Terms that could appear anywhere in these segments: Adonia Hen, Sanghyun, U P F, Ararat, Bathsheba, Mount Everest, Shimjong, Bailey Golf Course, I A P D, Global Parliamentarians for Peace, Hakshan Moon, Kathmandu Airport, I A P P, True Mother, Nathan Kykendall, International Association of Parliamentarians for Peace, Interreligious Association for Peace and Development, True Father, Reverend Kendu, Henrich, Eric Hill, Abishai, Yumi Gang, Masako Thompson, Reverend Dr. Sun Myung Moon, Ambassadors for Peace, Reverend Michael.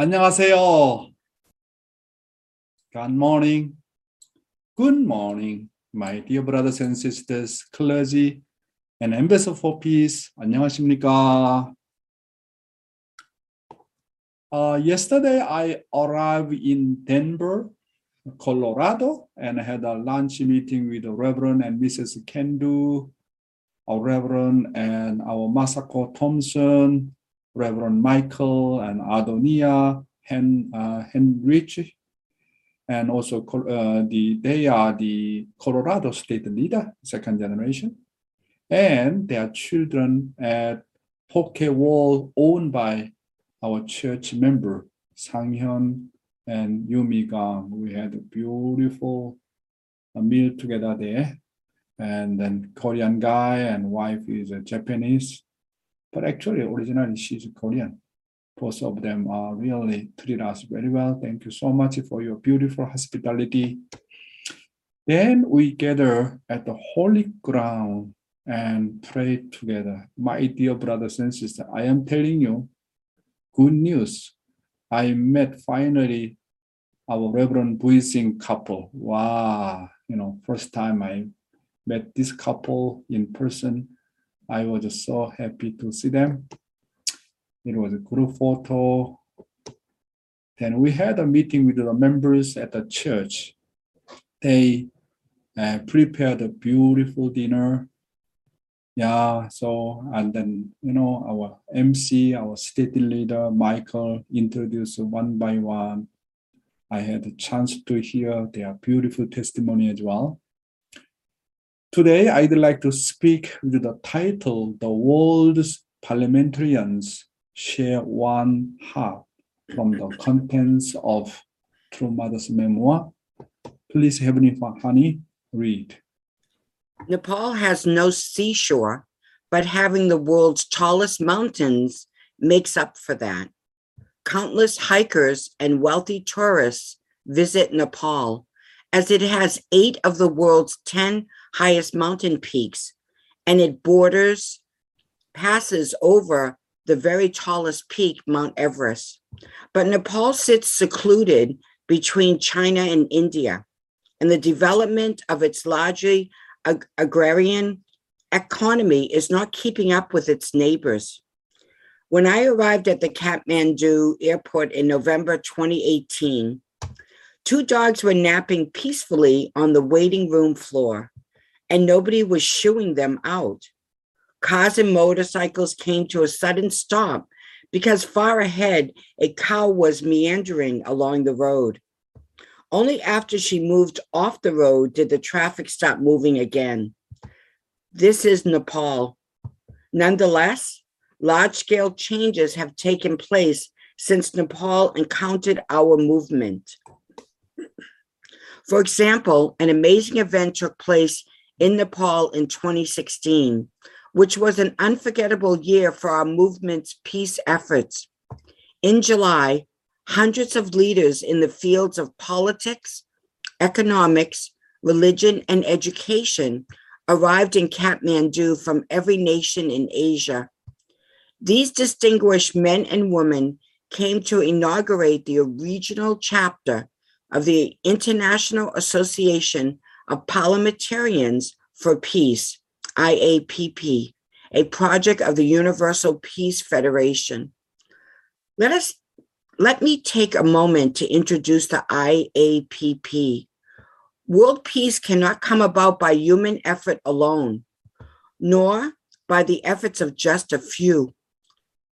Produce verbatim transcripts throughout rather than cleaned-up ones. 안녕하세요. Good morning. Good morning, my dear brothers and sisters, clergy, and ambassadors for peace. 안녕하십니까? Uh, yesterday, I arrived in Denver, Colorado, and I had a lunch meeting with the Reverend and Missus Kendu, our Reverend, and our Masako Thompson, Reverend Michael, and Adonia Hen, uh, Henrich, and also uh, the they are the Colorado state leader, second generation, and their children at Poke Wall owned by our church member Sanghyun and Yumi Gang. We had a beautiful meal together there, and then Korean guy and wife is a Japanese. But actually, originally, she's Korean. Both of them are really treated us very well. Thank you so much for your beautiful hospitality. Then we gather at the holy ground and pray together. My dear brothers and sisters, I am telling you good news. I met finally our Reverend Bui Sing couple. Wow, you know, first time I met this couple in person. I was just so happy to see them. It was a group photo. Then we had a meeting with the members at the church. They uh, prepared a beautiful dinner. Yeah, so, and then, you know, our M C, our state leader, Michael, introduced one by one. I had a chance to hear their beautiful testimony as well. Today, I'd like to speak with the title, The World's Parliamentarians Share One Heart, from the contents of True Mother's memoir. Please, Heavenly Honey, read. Nepal has no seashore, but having the world's tallest mountains makes up for that. Countless hikers and wealthy tourists visit Nepal, as it has eight of the world's ten highest mountain peaks, and it borders, passes over the very tallest peak, Mount Everest. But Nepal sits secluded between China and India, and the development of its largely ag- agrarian economy is not keeping up with its neighbors. When I arrived at the Kathmandu Airport in November twenty eighteen, two dogs were napping peacefully on the waiting room floor, and nobody was shooing them out. Cars and motorcycles came to a sudden stop because far ahead, a cow was meandering along the road. Only after she moved off the road did the traffic stop moving again. This is Nepal. Nonetheless, large-scale changes have taken place since Nepal encountered our movement. For example, an amazing event took place in Nepal in twenty sixteen, which was an unforgettable year for our movement's peace efforts. In July, hundreds of leaders in the fields of politics, economics, religion, and education arrived in Kathmandu from every nation in Asia. These distinguished men and women came to inaugurate the regional chapter of the International Association of Parliamentarians for Peace, I A P P, a project of the Universal Peace Federation. Let us let me take a moment to introduce the I A P P. World peace cannot come about by human effort alone, nor by the efforts of just a few.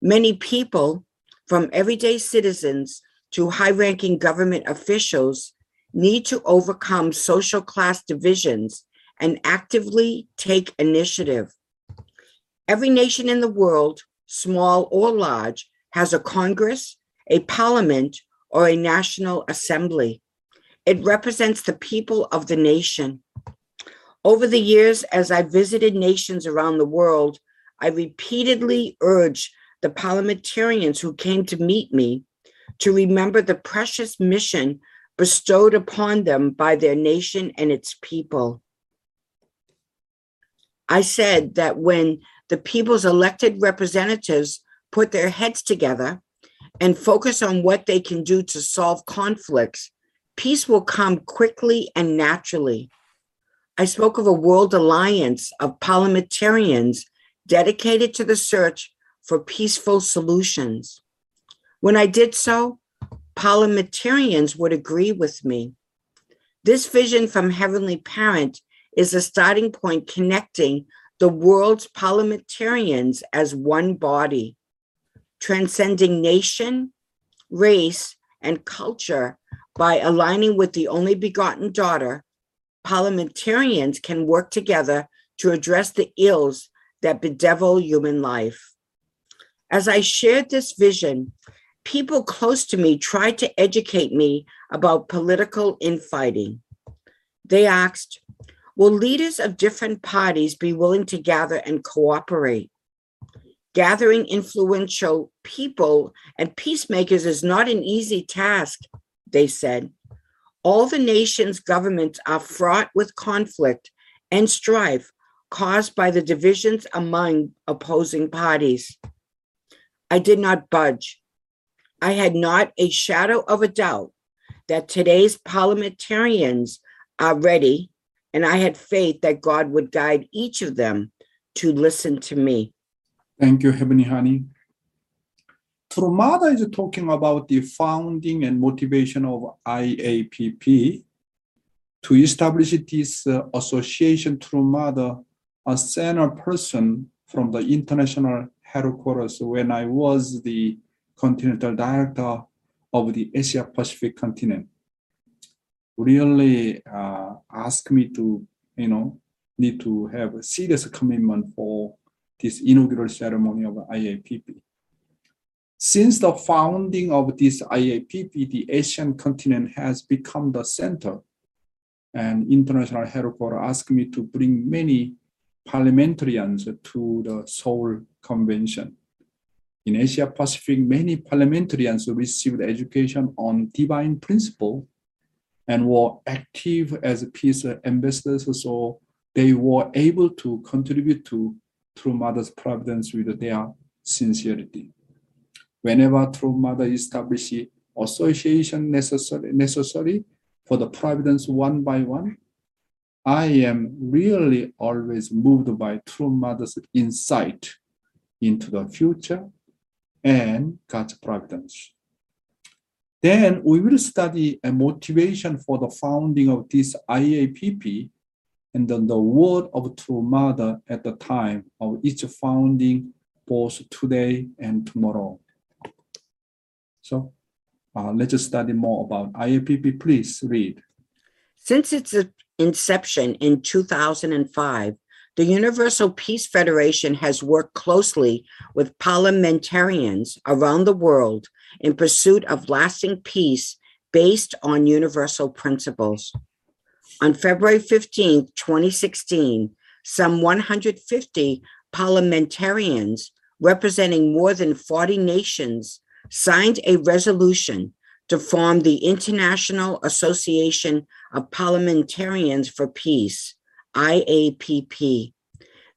Many people, from everyday citizens to high-ranking government officials, need to overcome social class divisions and actively take initiative. Every nation in the world, small or large, has a Congress, a parliament, or a national assembly. It represents the people of the nation. Over the years, as I visited nations around the world, I repeatedly urged the parliamentarians who came to meet me to remember the precious mission bestowed upon them by their nation and its people. I said that when the people's elected representatives put their heads together and focus on what they can do to solve conflicts, peace will come quickly and naturally. I spoke of a world alliance of parliamentarians dedicated to the search for peaceful solutions. When I did so, parliamentarians would agree with me. This vision from Heavenly Parent is a starting point connecting the world's parliamentarians as one body, transcending nation, race, and culture by aligning with the only begotten daughter. Parliamentarians can work together to address the ills that bedevil human life. As I shared this vision, people close to me tried to educate me about political infighting. They asked, will leaders of different parties be willing to gather and cooperate? Gathering influential people and peacemakers is not an easy task, they said. All the nation's governments are fraught with conflict and strife caused by the divisions among opposing parties. I did not budge. I had not a shadow of a doubt that today's parliamentarians are ready, and I had faith that God would guide each of them to listen to me. Thank you, Heavenly Honey. True Mother is talking about the founding and motivation of I A P P. To establish this uh, association, True Mother, a senior person from the international headquarters when I was the continental director of the Asia Pacific continent, really uh, asked me to, you know, need to have a serious commitment for this inaugural ceremony of I A P P. Since the founding of this I A P P, the Asian continent has become the center, and international headquarters asked me to bring many parliamentarians to the Seoul Convention. In Asia Pacific, many parliamentarians received education on divine principle and were active as peace ambassadors, so they were able to contribute to True Mother's providence with their sincerity. Whenever True Mother establishes association necessary, necessary for the providence one by one, I am really always moved by True Mother's insight into the future and God's providence. Then we will study a motivation for the founding of this I A P P and then the word of True Mother at the time of each founding, both today and tomorrow. So uh, let's study more about I A P P. Please read. Since its inception in two thousand five, the Universal Peace Federation has worked closely with parliamentarians around the world in pursuit of lasting peace based on universal principles. On February fifteenth, twenty sixteen, some one hundred fifty parliamentarians representing more than forty nations signed a resolution to form the International Association of Parliamentarians for Peace, I A P P.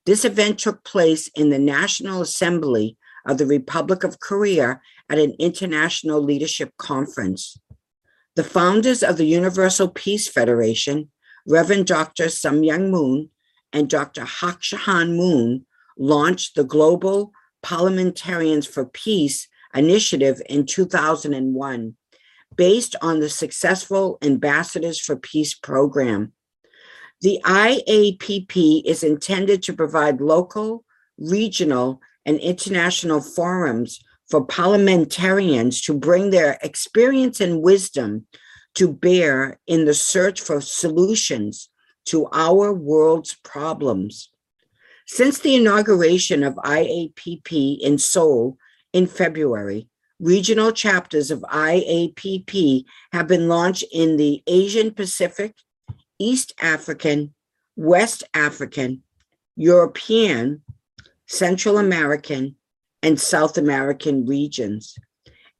This event took place in the National Assembly of the Republic of Korea at an international leadership conference. The founders of the Universal Peace Federation, Reverend Doctor Sun Myung Moon and Doctor Hakshan Moon, launched the Global Parliamentarians for Peace initiative in two thousand one, based on the successful Ambassadors for Peace program. The I A P P is intended to provide local, regional, and international forums for parliamentarians to bring their experience and wisdom to bear in the search for solutions to our world's problems. Since the inauguration of I A P P in Seoul in February, regional chapters of I A P P have been launched in the Asian Pacific, East African, West African, European, Central American, and South American regions.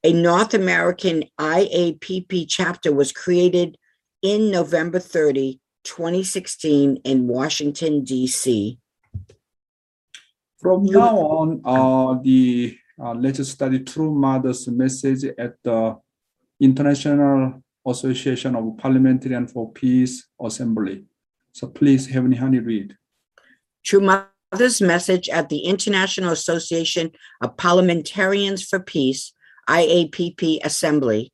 A North American I A P P chapter was created in November thirtieth, twenty sixteen in Washington, D C. From now on, uh, the uh, let's study True Mother's message at the International Association of Parliamentarians for Peace Assembly. So please, Heavenly Honey, read. True Mother's message at the International Association of Parliamentarians for Peace, I A P P Assembly,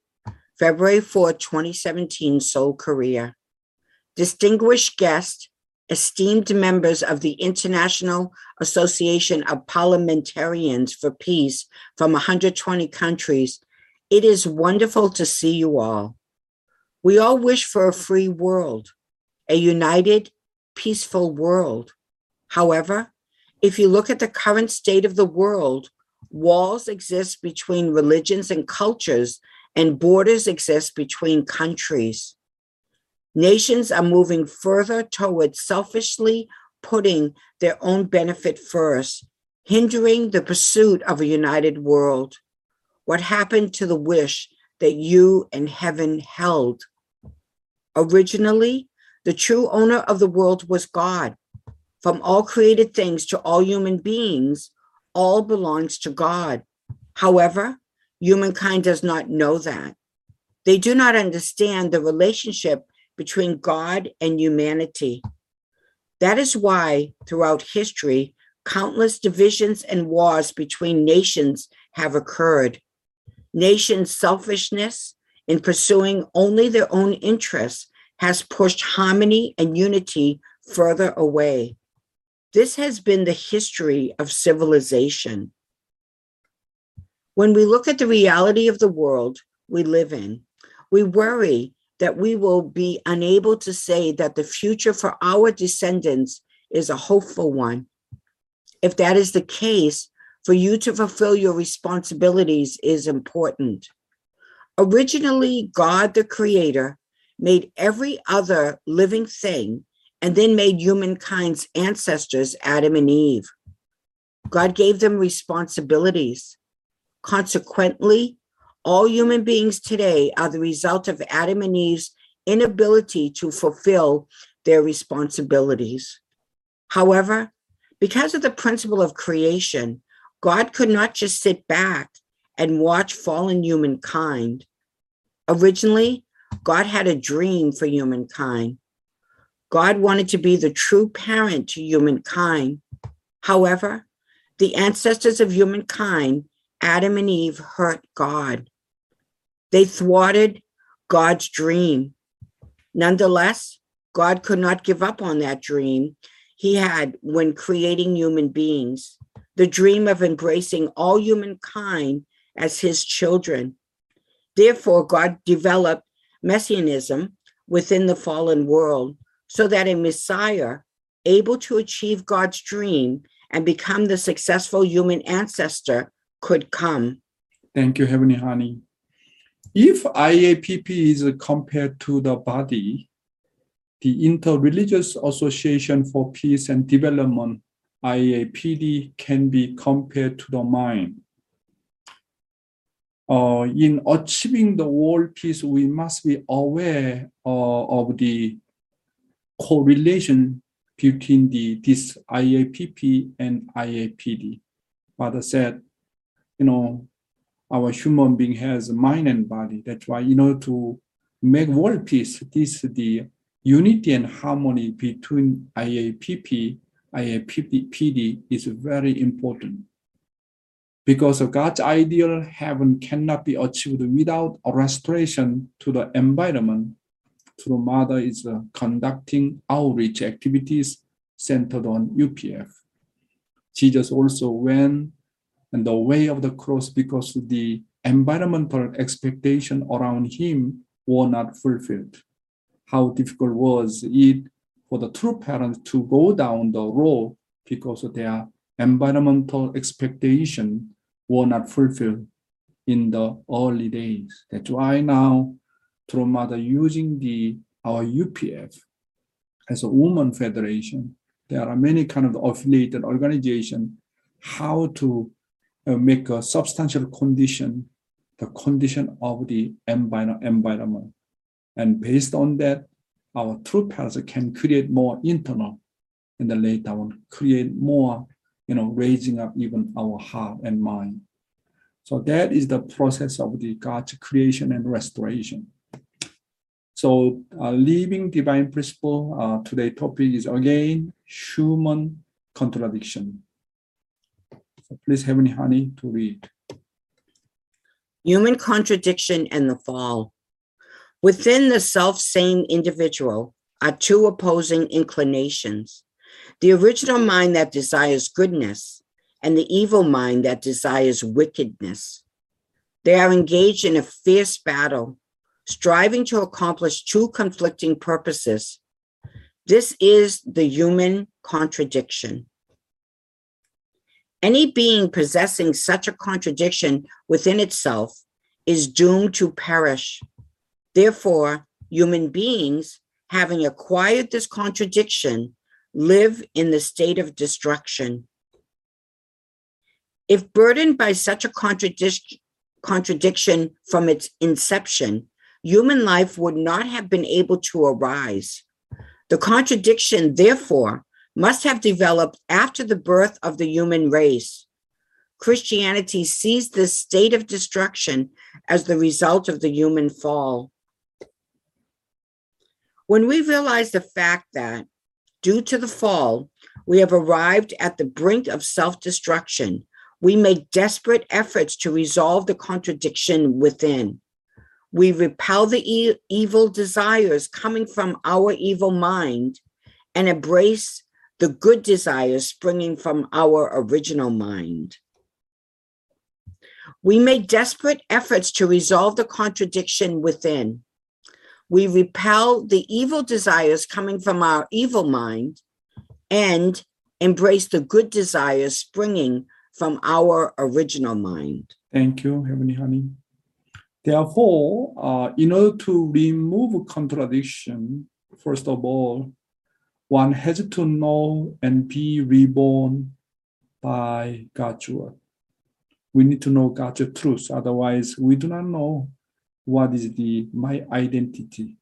February fourth, twenty seventeen, Seoul, Korea. Distinguished guests, esteemed members of the International Association of Parliamentarians for Peace from one hundred twenty countries, it is wonderful to see you all. We all wish for a free world, a united, peaceful world. However, if you look at the current state of the world, walls exist between religions and cultures, and borders exist between countries. Nations are moving further towards selfishly putting their own benefit first, hindering the pursuit of a united world. What happened to the wish that you and heaven held? Originally, the true owner of the world was God. From all created things to all human beings, all belongs to God. However, humankind does not know that. They do not understand the relationship between God and humanity. That is why, throughout history, countless divisions and wars between nations have occurred. Nations' selfishness in pursuing only their own interests has pushed harmony and unity further away. This has been the history of civilization. When we look at the reality of the world we live in, we worry that we will be unable to say that the future for our descendants is a hopeful one. If that is the case, for you to fulfill your responsibilities is important. Originally, God the Creator made every other living thing and then made humankind's ancestors, Adam and Eve. God gave them responsibilities. Consequently, all human beings today are the result of Adam and Eve's inability to fulfill their responsibilities. However, because of the principle of creation, God could not just sit back and watch fallen humankind. Originally, God had a dream for humankind. God wanted to be the true parent to humankind. However, the ancestors of humankind, Adam and Eve, hurt God. They thwarted God's dream. Nonetheless, God could not give up on that dream he had when creating human beings, the dream of embracing all humankind as his children. Therefore, God developed messianism within the fallen world so that a Messiah, able to achieve God's dream and become the successful human ancestor, could come. Thank you, Heavenly Honey. If I A P P is compared to the body, the Interreligious Association for Peace and Development, I A P D, can be compared to the mind. Uh, in achieving the world peace, we must be aware uh, of the correlation between the, this I A P P and I A P D. Father said, you know, our human being has mind and body. That's why, you know, to make world peace, this the unity and harmony between I A P P, I A P P D is very important. Because God's ideal heaven cannot be achieved without a restoration to the environment. True Mother is uh, conducting outreach activities centered on U P F. Jesus also went and the way of the cross because the environmental expectation around him were not fulfilled. How difficult was it for the true parents to go down the road because their environmental expectation were not fulfilled in the early days. That's why now True Mother using the our U P F as a woman federation. There are many kind of affiliated organization how to Uh, make a substantial condition, the condition of the envi- environment. And based on that, our true parents can create more internal and then later on create more, you know, raising up even our heart and mind. So that is the process of the God's creation and restoration. So uh, living divine principle, uh, today's topic is again, human contradiction. So please, Heavenly Honey, to read. Human contradiction and the fall. Within the self-same individual are two opposing inclinations, the original mind that desires goodness and the evil mind that desires wickedness. They are engaged in a fierce battle, striving to accomplish two conflicting purposes. This is the human contradiction. Any being possessing such a contradiction within itself is doomed to perish. Therefore, human beings, having acquired this contradiction, live in the state of destruction. If burdened by such a contradic- contradiction from its inception, human life would not have been able to arise. The contradiction, therefore, must have developed after the birth of the human race. Christianity sees this state of destruction as the result of the human fall. When we realize the fact that, due to the fall, we have arrived at the brink of self-destruction, we make desperate efforts to resolve the contradiction within. We repel the e- evil desires coming from our evil mind and embrace the good desires springing from our original mind. We make desperate efforts to resolve the contradiction within. We repel the evil desires coming from our evil mind and embrace the good desires springing from our original mind. Thank you, Heavenly Honey. Therefore, uh, in order to remove contradiction, first of all, one has to know and be reborn by God's word. We need to know God's truth. Otherwise, we do not know what is the my identity,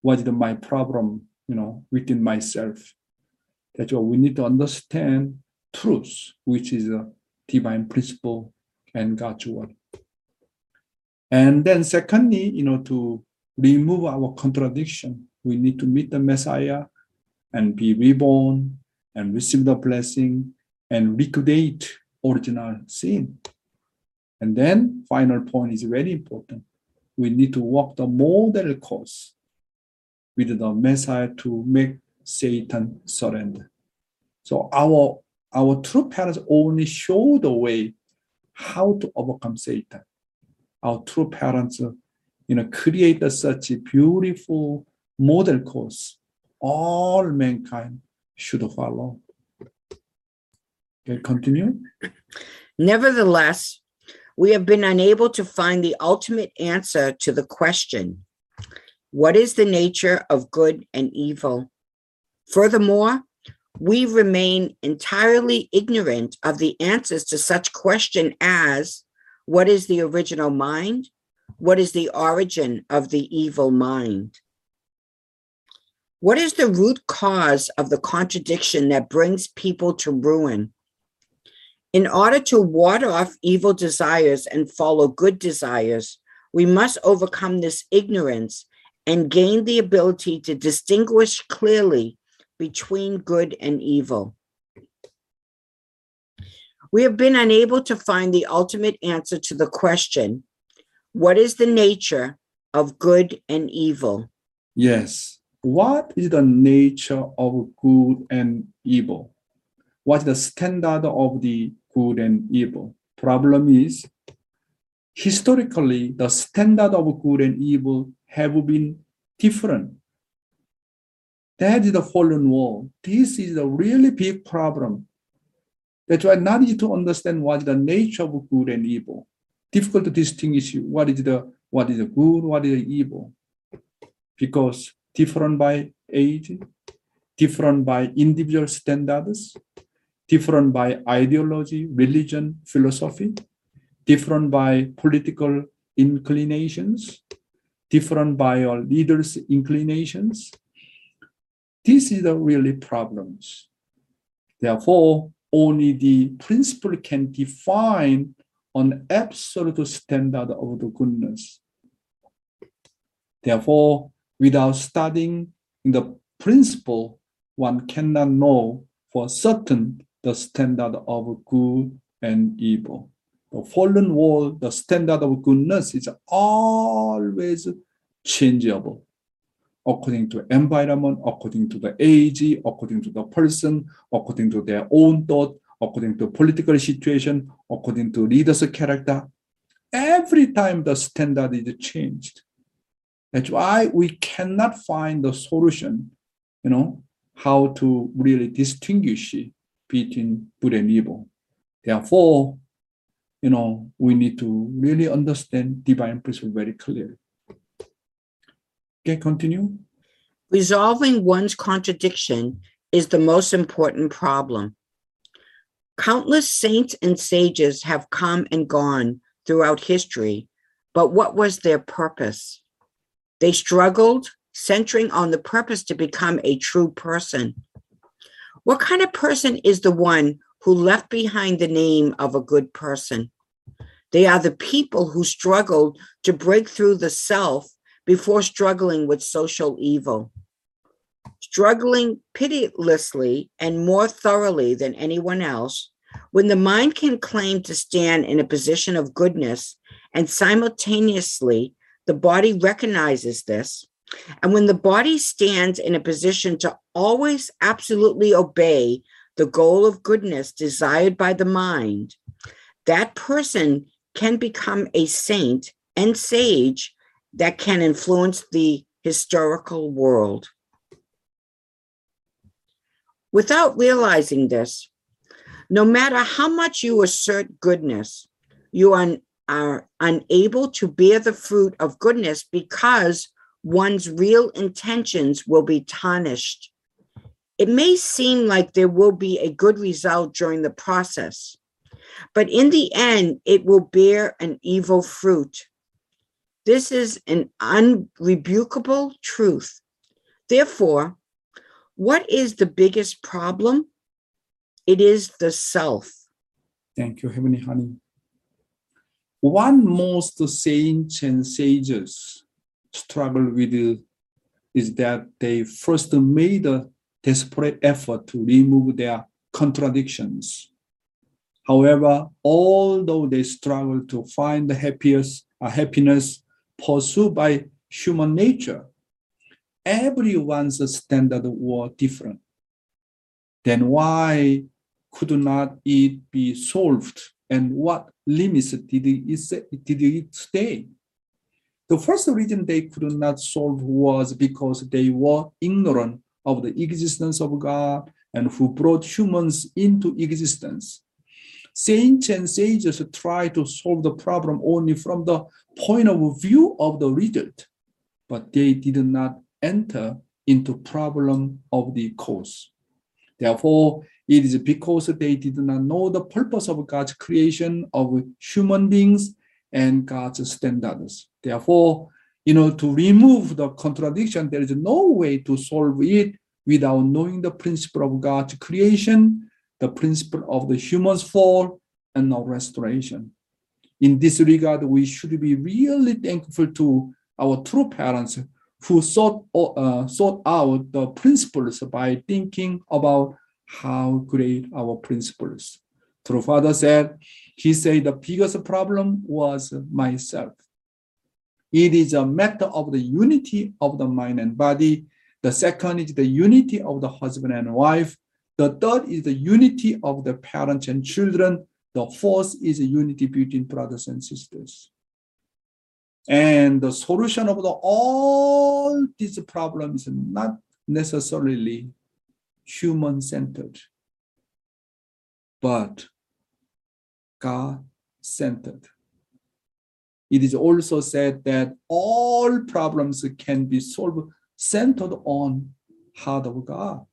what is the, my problem, you know, within myself. That's why we need to understand truth, which is a divine principle and God's word. And then secondly, you know, to remove our contradiction, we need to meet the Messiah and be reborn and receive the blessing and liquidate original sin. And then final point is very important. We need to walk the model course with the Messiah to make Satan surrender. So our, our true parents only show the way how to overcome Satan. Our true parents, you know, create such a beautiful model course all mankind should follow. Okay, continue. Nevertheless, we have been unable to find the ultimate answer to the question, what is the nature of good and evil? Furthermore, we remain entirely ignorant of the answers to such questions as, what is the original mind? What is the origin of the evil mind? What is the root cause of the contradiction that brings people to ruin? In order to ward off evil desires and follow good desires, we must overcome this ignorance and gain the ability to distinguish clearly between good and evil. We have been unable to find the ultimate answer to the question, what is the nature of good and evil? Yes. What is the nature of good and evil? What is the standard of the good and evil? Problem is, historically, the standard of good and evil have been different. That is the fallen world. This is a really big problem. That's why not easy to understand what is the nature of good and evil. Difficult to distinguish what is the what is the good, what is the evil, because different by age, different by individual standards, different by ideology, religion, philosophy, different by political inclinations, different by our leaders' inclinations. This is the really problems. Therefore, only the principle can define on absolute standard of the goodness. Therefore, without studying the principle, one cannot know for certain the standard of good and evil. The fallen world, the standard of goodness is always changeable, according to environment, according to the age, according to the person, according to their own thought, according to political situation, according to leaders' character. Every time the standard is changed. That's why we cannot find the solution, you know, how to really distinguish between good and evil. Therefore, you know, we need to really understand divine principle very clearly. Okay, continue. Resolving one's contradiction is the most important problem. Countless saints and sages have come and gone throughout history, but what was their purpose? They struggled, centering on the purpose to become a true person. What kind of person is the one who left behind the name of a good person? They are the people who struggled to break through the self before struggling with social evil. Struggling pitilessly and more thoroughly than anyone else, when the mind can claim to stand in a position of goodness and simultaneously the body recognizes this, and when the body stands in a position to always absolutely obey the goal of goodness desired by the mind, that person can become a saint and sage that can influence the historical world. Without realizing this, no matter how much you assert goodness, you are are unable to bear the fruit of goodness because one's real intentions will be tarnished. It may seem like there will be a good result during the process, but in the end, it will bear an evil fruit. This is an unrebukable truth. Therefore, what is the biggest problem? It is the self. Thank you, Heavenly Honey. One most saints and sages struggle with is that they first made a desperate effort to remove their contradictions. However, although they struggle to find the happiness, a happiness pursued by human nature, everyone's standard were different. Then why could not it be solved? And what limits did it, did it stay? The first reason they could not solve was because they were ignorant of the existence of God and who brought humans into existence. Saints and sages try to solve the problem only from the point of view of the result, but they did not enter into problem of the cause. Therefore, it is because they did not know the purpose of God's creation of human beings and God's standards. Therefore, you know, to remove the contradiction, there is no way to solve it without knowing the principle of God's creation, the principle of the human's fall, and of restoration. In this regard, we should be really thankful to our true parents who sought, uh, sought out the principles by thinking about how great our principles. True Father said, he said the biggest problem was myself. It is a matter of the unity of the mind and body. The second is the unity of the husband and wife. The third is the unity of the parents and children. The fourth is the unity between brothers and sisters. And the solution of the, all these problems is not necessarily human-centered, but God-centered. It is also said that all problems can be solved centered on the heart of God,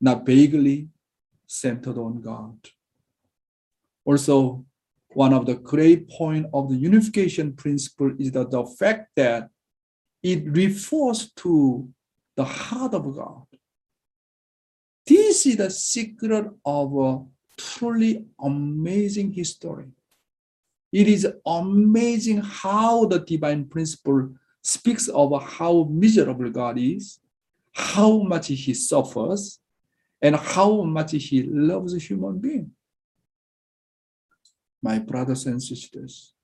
not vaguely centered on God. Also, one of the great points of the unification principle is that the fact that it refers to the heart of God. This is the secret of a truly amazing history It is amazing how the divine principle speaks of how miserable God is, how much he suffers, and how much he loves a human being. My brothers and sisters,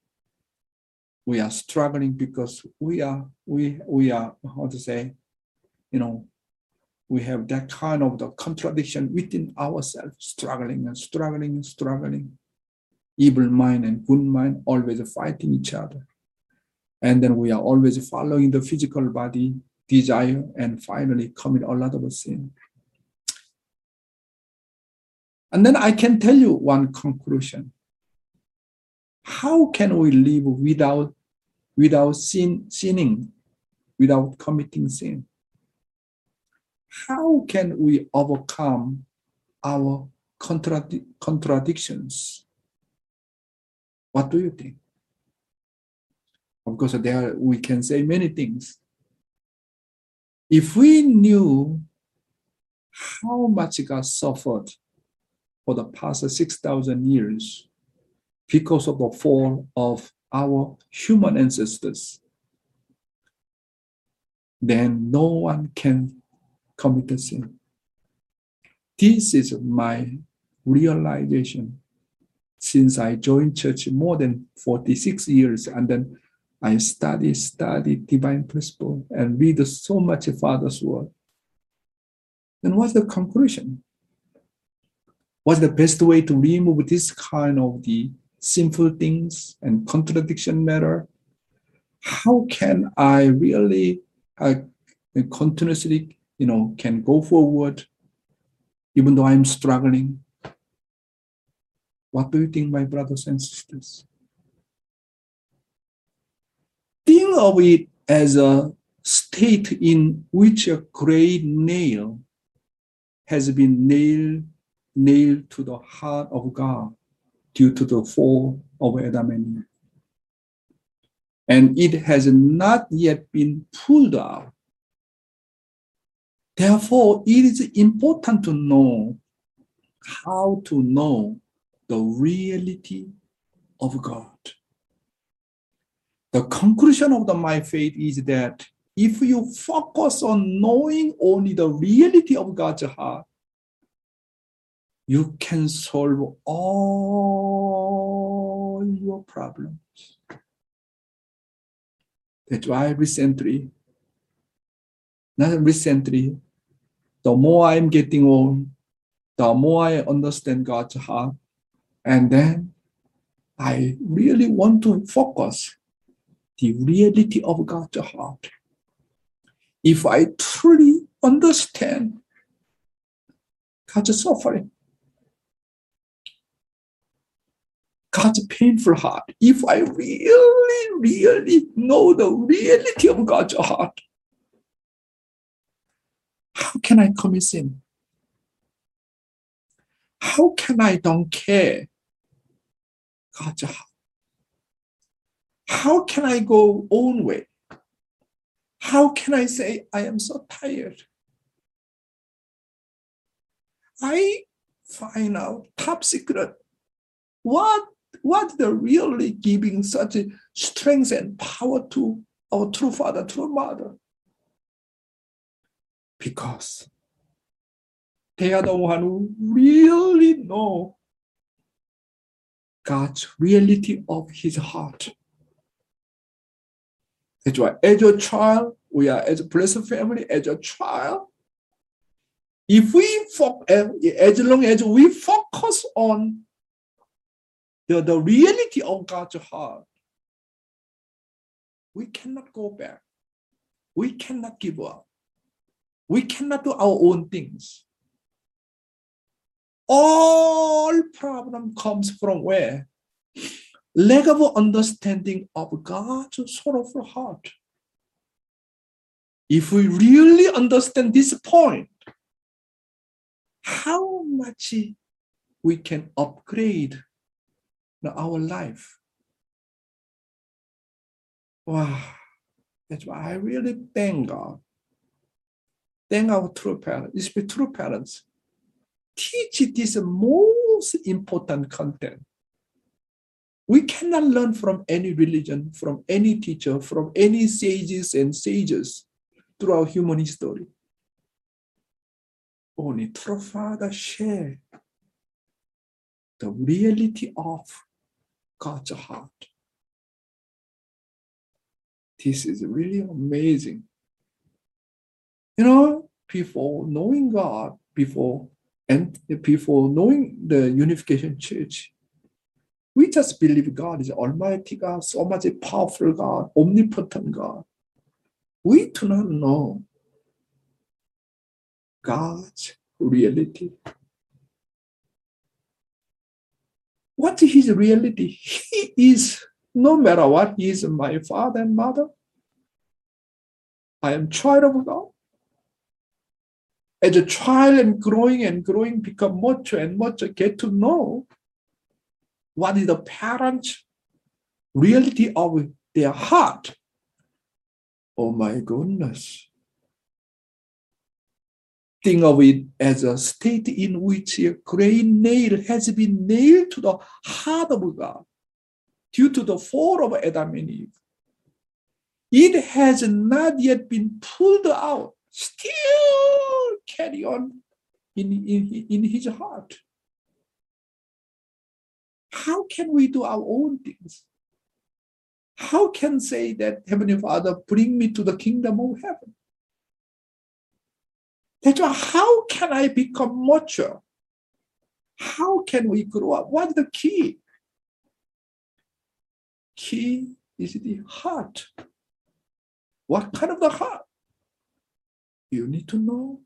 we are struggling because we are, we, we are, how to say, you know, we have that kind of the contradiction within ourselves, struggling and struggling and struggling. Evil mind and good mind always fighting each other. And then we are always following the physical body, desire, and finally commit a lot of sin. And then I can tell you one conclusion. How can we live without, without sin, sinning, without committing sin? How can we overcome our contradi- contradictions? What do you think? Of course, there we can say many things. If we knew how much God suffered for the past six thousand years because of the fall of our human ancestors, then no one can commit sin. This is my realization since I joined church more than forty-six years, and then I study, study divine principle and read so much of Father's word. Then what's the conclusion? What's the best way to remove this kind of the sinful things and contradiction matter? How can I really uh, continuously, you know, can go forward even though I'm struggling? What do you think, my brothers and sisters? Think of it as a state in which a great nail has been nailed, nailed to the heart of God due to the fall of Adam and Eve. And it has not yet been pulled out. Therefore, it is important to know how to know the reality of God. The conclusion of the, my faith is that if you focus on knowing only the reality of God's heart, you can solve all your problems. That's why recently, not recently, the more I'm getting old, the more I understand God's heart. And then I really want to focus the reality of God's heart. If I truly understand God's suffering, God's painful heart, if I really, really know the reality of God's heart, how can I commit sin? How can I don't care God's heart? How can I go own way? How can I say, I am so tired? I find out top secret. What, what they're really giving such a strength and power to our true father, true mother? Because they are the one who really know God's reality of his heart. That's why as a child, we are as a blessed family, as a child, if we, fo- as long as we focus on the, the reality of God's heart, we cannot go back. We cannot give up. We cannot do our own things. All problem comes from where? Lack of understanding of God's sorrowful heart. If we really understand this point, how much we can upgrade our life. Wow, that's why I really thank God. Thank our true parents, especially true parents. Teach this most important content. We cannot learn from any religion, from any teacher, from any sages and sages throughout human history. Only True Father shared the reality of God's heart. This is really amazing. You know, before knowing God, before and before knowing the Unification Church, we just believe God is Almighty God, so much powerful God, omnipotent God. We do not know God's reality. What is his reality? He is, no matter what, he is my father and mother. I am child of God. As a child and growing and growing, become much and much, get to know what is the parent's reality of their heart. Oh my goodness. Think of it as a state in which a great nail has been nailed to the heart of God due to the fall of Adam and Eve. It has not yet been pulled out, still carry on in, in, in his heart. How can we do our own things? How can say that Heavenly Father, bring me to the kingdom of heaven? That's why, how can I become mature? How can we grow up? What's the key? Key is the heart. What kind of the heart? You need to know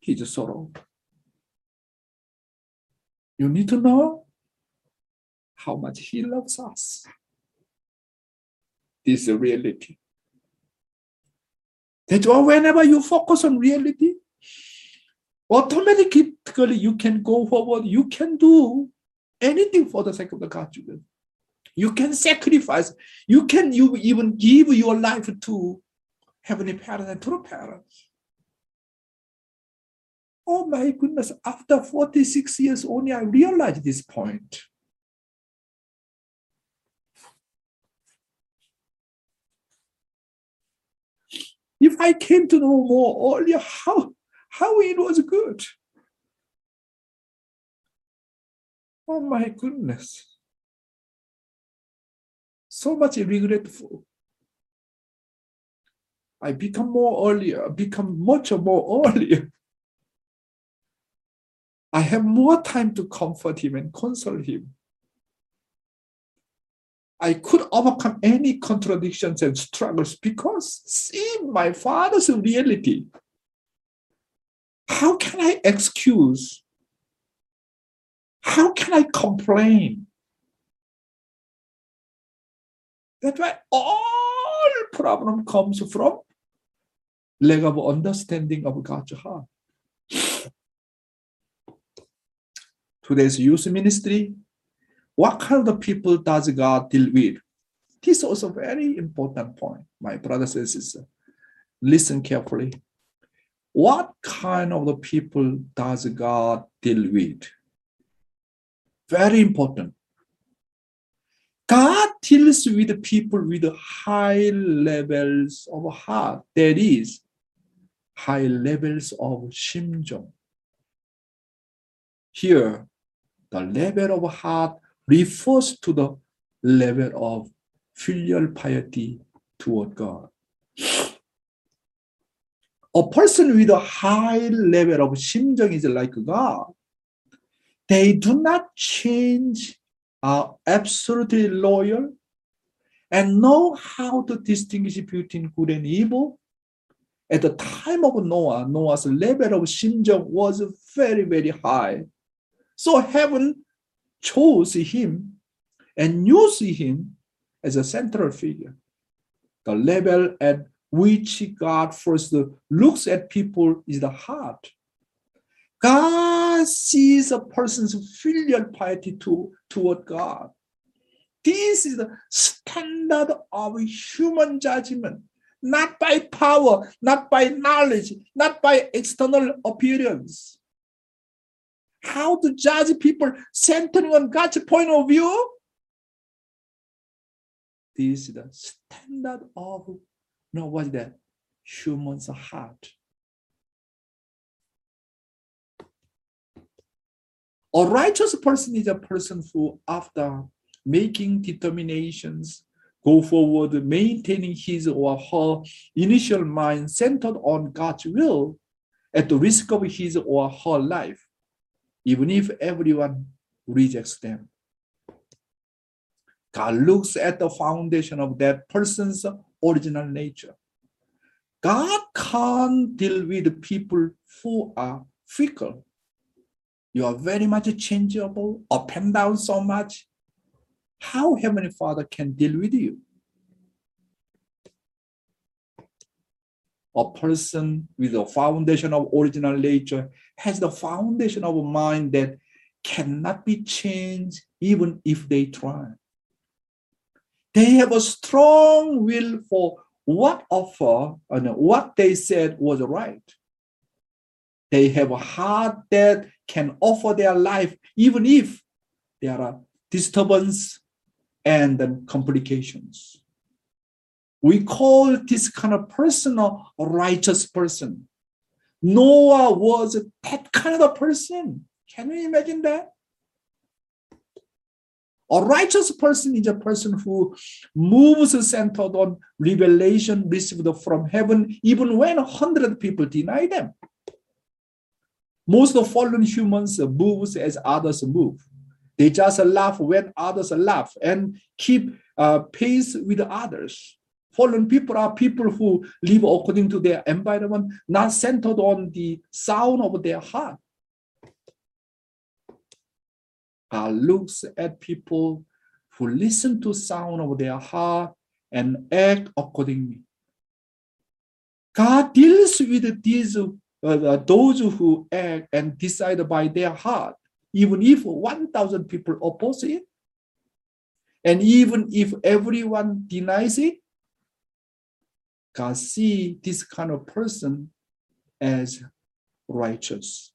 his sorrow. You need to know how much he loves us. This is the reality. That's why whenever you focus on reality, automatically you can go forward. You can do anything for the sake of the God's children. You can sacrifice. You can you even give your life to heavenly parents and true parents. Oh my goodness, after forty-six years only, I realized this point. If I came to know more earlier, how, how it was good. Oh my goodness. So much regretful. I become more earlier, become much more earlier. I have more time to comfort him and console him. I could overcome any contradictions and struggles because see my father's reality. How can I excuse? How can I complain? That's why all problem comes from lack of understanding of God's heart. Today's youth ministry, what kind of people does God deal with? This is also a very important point, my brothers and sisters. Listen carefully. What kind of the people does God deal with? Very important. God deals with people with high levels of heart. That is, high levels of Shimjong. Here, the level of heart refers to the level of filial piety toward God. A person with a high level of Shimjong is like God. They do not change, are absolutely loyal, and know how to distinguish between good and evil. At the time of Noah, Noah's level of Shimjong was very, very high. So heaven chose him and used him as a central figure. The level at which God first looks at people is the heart. God sees a person's filial piety to, toward God. This is the standard of human judgment, not by power, not by knowledge, not by external appearance. how to judge people centering on God's point of view. This is the standard of, you know, what is that? Human's heart. A righteous person is a person who, after making determinations, go forward, maintaining his or her initial mind centered on God's will at the risk of his or her life, even if everyone rejects them. God looks at the foundation of that person's original nature. God can't deal with people who are fickle. You are very much changeable, up and down so much. How Heavenly Father can deal with you? A person with a foundation of original nature has the foundation of a mind that cannot be changed even if they try. They have a strong will for what offer and what they said was right. They have a heart that can offer their life even if there are disturbance and complications. We call this kind of person a righteous person. Noah was that kind of person. Can you imagine that? A righteous person is a person who moves centered on revelation received from heaven, even when a hundred people deny them. Most of fallen humans move as others move. They just laugh when others laugh and keep uh, pace with others. Fallen people are people who live according to their environment, not centered on the sound of their heart. God looks at people who listen to sound of their heart and act accordingly. God deals with these, uh, those who act and decide by their heart, even if one thousand people oppose it, and even if everyone denies it. God sees this kind of person as righteous.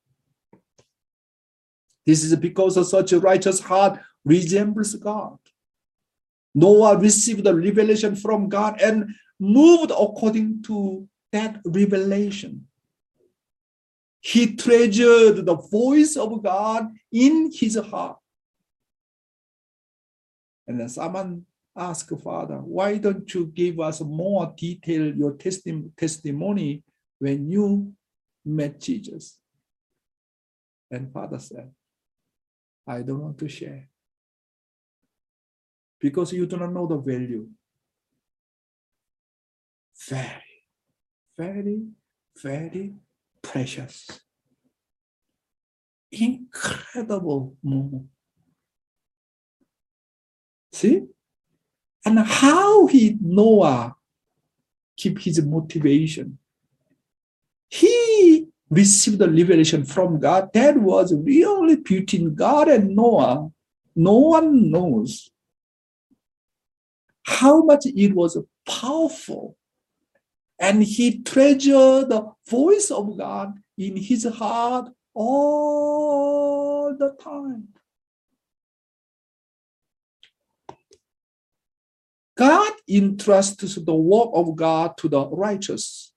This is because of such a righteous heart resembles God. Noah received a revelation from God and moved according to that revelation. He treasured the voice of God in his heart. And then someone asked, Father, why don't you give us more detail, your testi- testimony when you met Jesus? And Father said, I don't want to share. Because you do not know the value. Very, very, very precious. Incredible moment. See? And how he, Noah, keep his motivation. He received the revelation from God. That was really beauty in God and Noah. No one knows how much it was powerful. And he treasured the voice of God in his heart all the time. God entrusts the work of God to the righteous.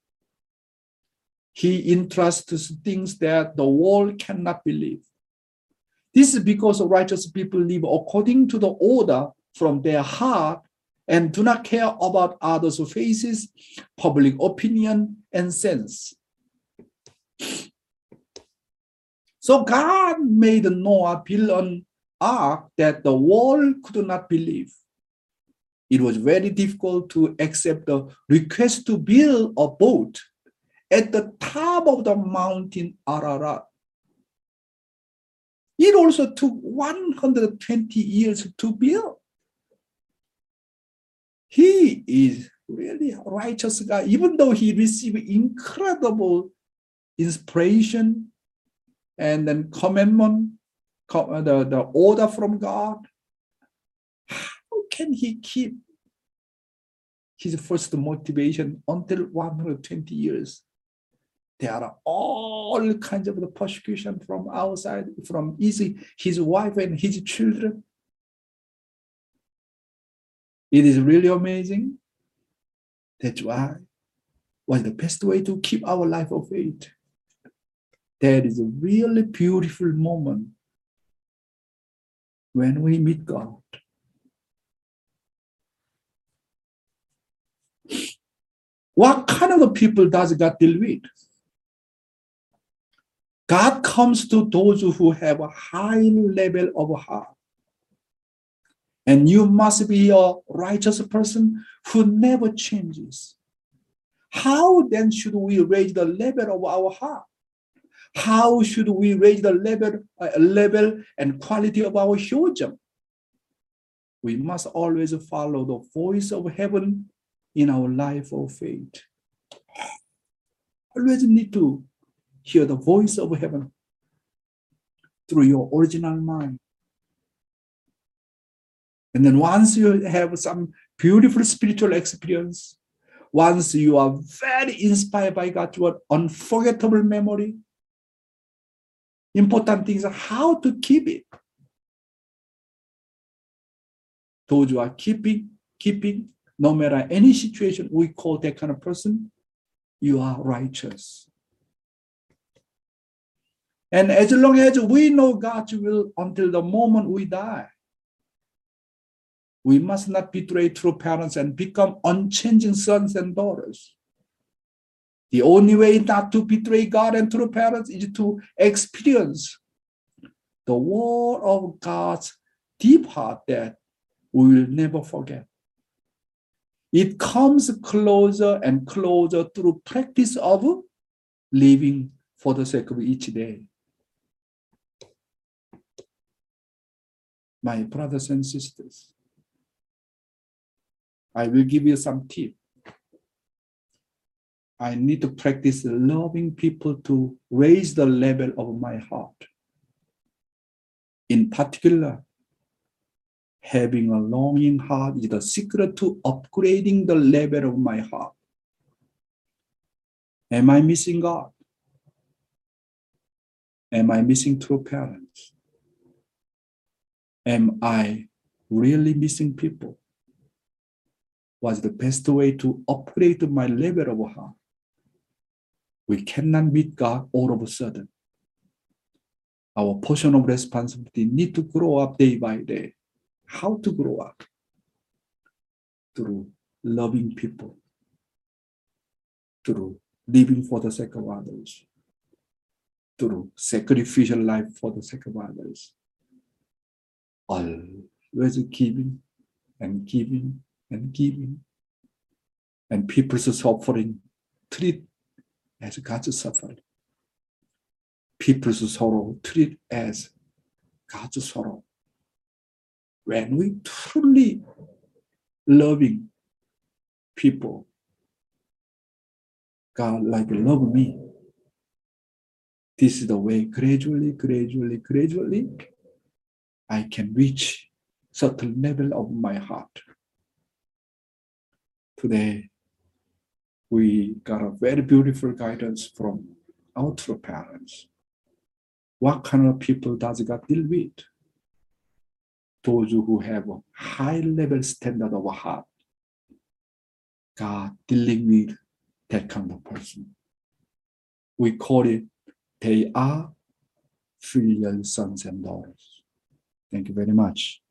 He entrusts things that the world cannot believe. This is because righteous people live according to the order from their heart and do not care about others' faces, public opinion, and sense. So God made Noah build an ark that the world could not believe. It was very difficult to accept the request to build a boat at the top of the mountain Ararat. It also took one hundred twenty years to build. He is really a righteous guy, even though he received incredible inspiration and then commandment, the, the order from God. Can he keep his first motivation until one hundred twenty years? There are all kinds of the persecution from outside, from his, his wife and his children. It is really amazing. That's why what's the best way to keep our life of faith? That is a really beautiful moment when we meet God. What kind of people does God deal with? God comes to those who have a high level of heart. And you must be a righteous person who never changes. How then should we raise the level of our heart? How should we raise the level, uh, level and quality of our Shimjong? We must always follow the voice of heaven in our life of faith. Always need to hear the voice of heaven through your original mind. And then once you have some beautiful spiritual experience, once you are very inspired by God's word, unforgettable memory, important things are how to keep it. Those who are keeping, keeping, no matter any situation, we call that kind of person, you are righteous. And as long as we know God's will until the moment we die, we must not betray true parents and become unchanging sons and daughters. The only way not to betray God and true parents is to experience the word of God's deep heart that we will never forget. It comes closer and closer through practice of living for the sake of each day. My brothers and sisters, I will give you some tips. I need to practice loving people to raise the level of my heart. In particular, having a longing heart is the secret to upgrading the level of my heart. Am I missing God? Am I missing true parents? Am I really missing people? What's the best way to upgrade my level of heart? We cannot meet God all of a sudden. Our portion of responsibility need to grow up day by day. How to grow up? Through loving people. Through living for the sake of others. Through sacrificial life for the sake of others. Always giving and giving and giving. And people's suffering treat as God's suffering. People's sorrow treat as God's sorrow. When we truly loving people, God like love me. This is the way gradually, gradually, gradually, I can reach certain level of my heart. Today, we got a very beautiful guidance from our true parents. What kind of people does God deal with? Those who have a high level standard of heart. God dealing with that kind of person. We call it, they are filial sons and daughters. Thank you very much.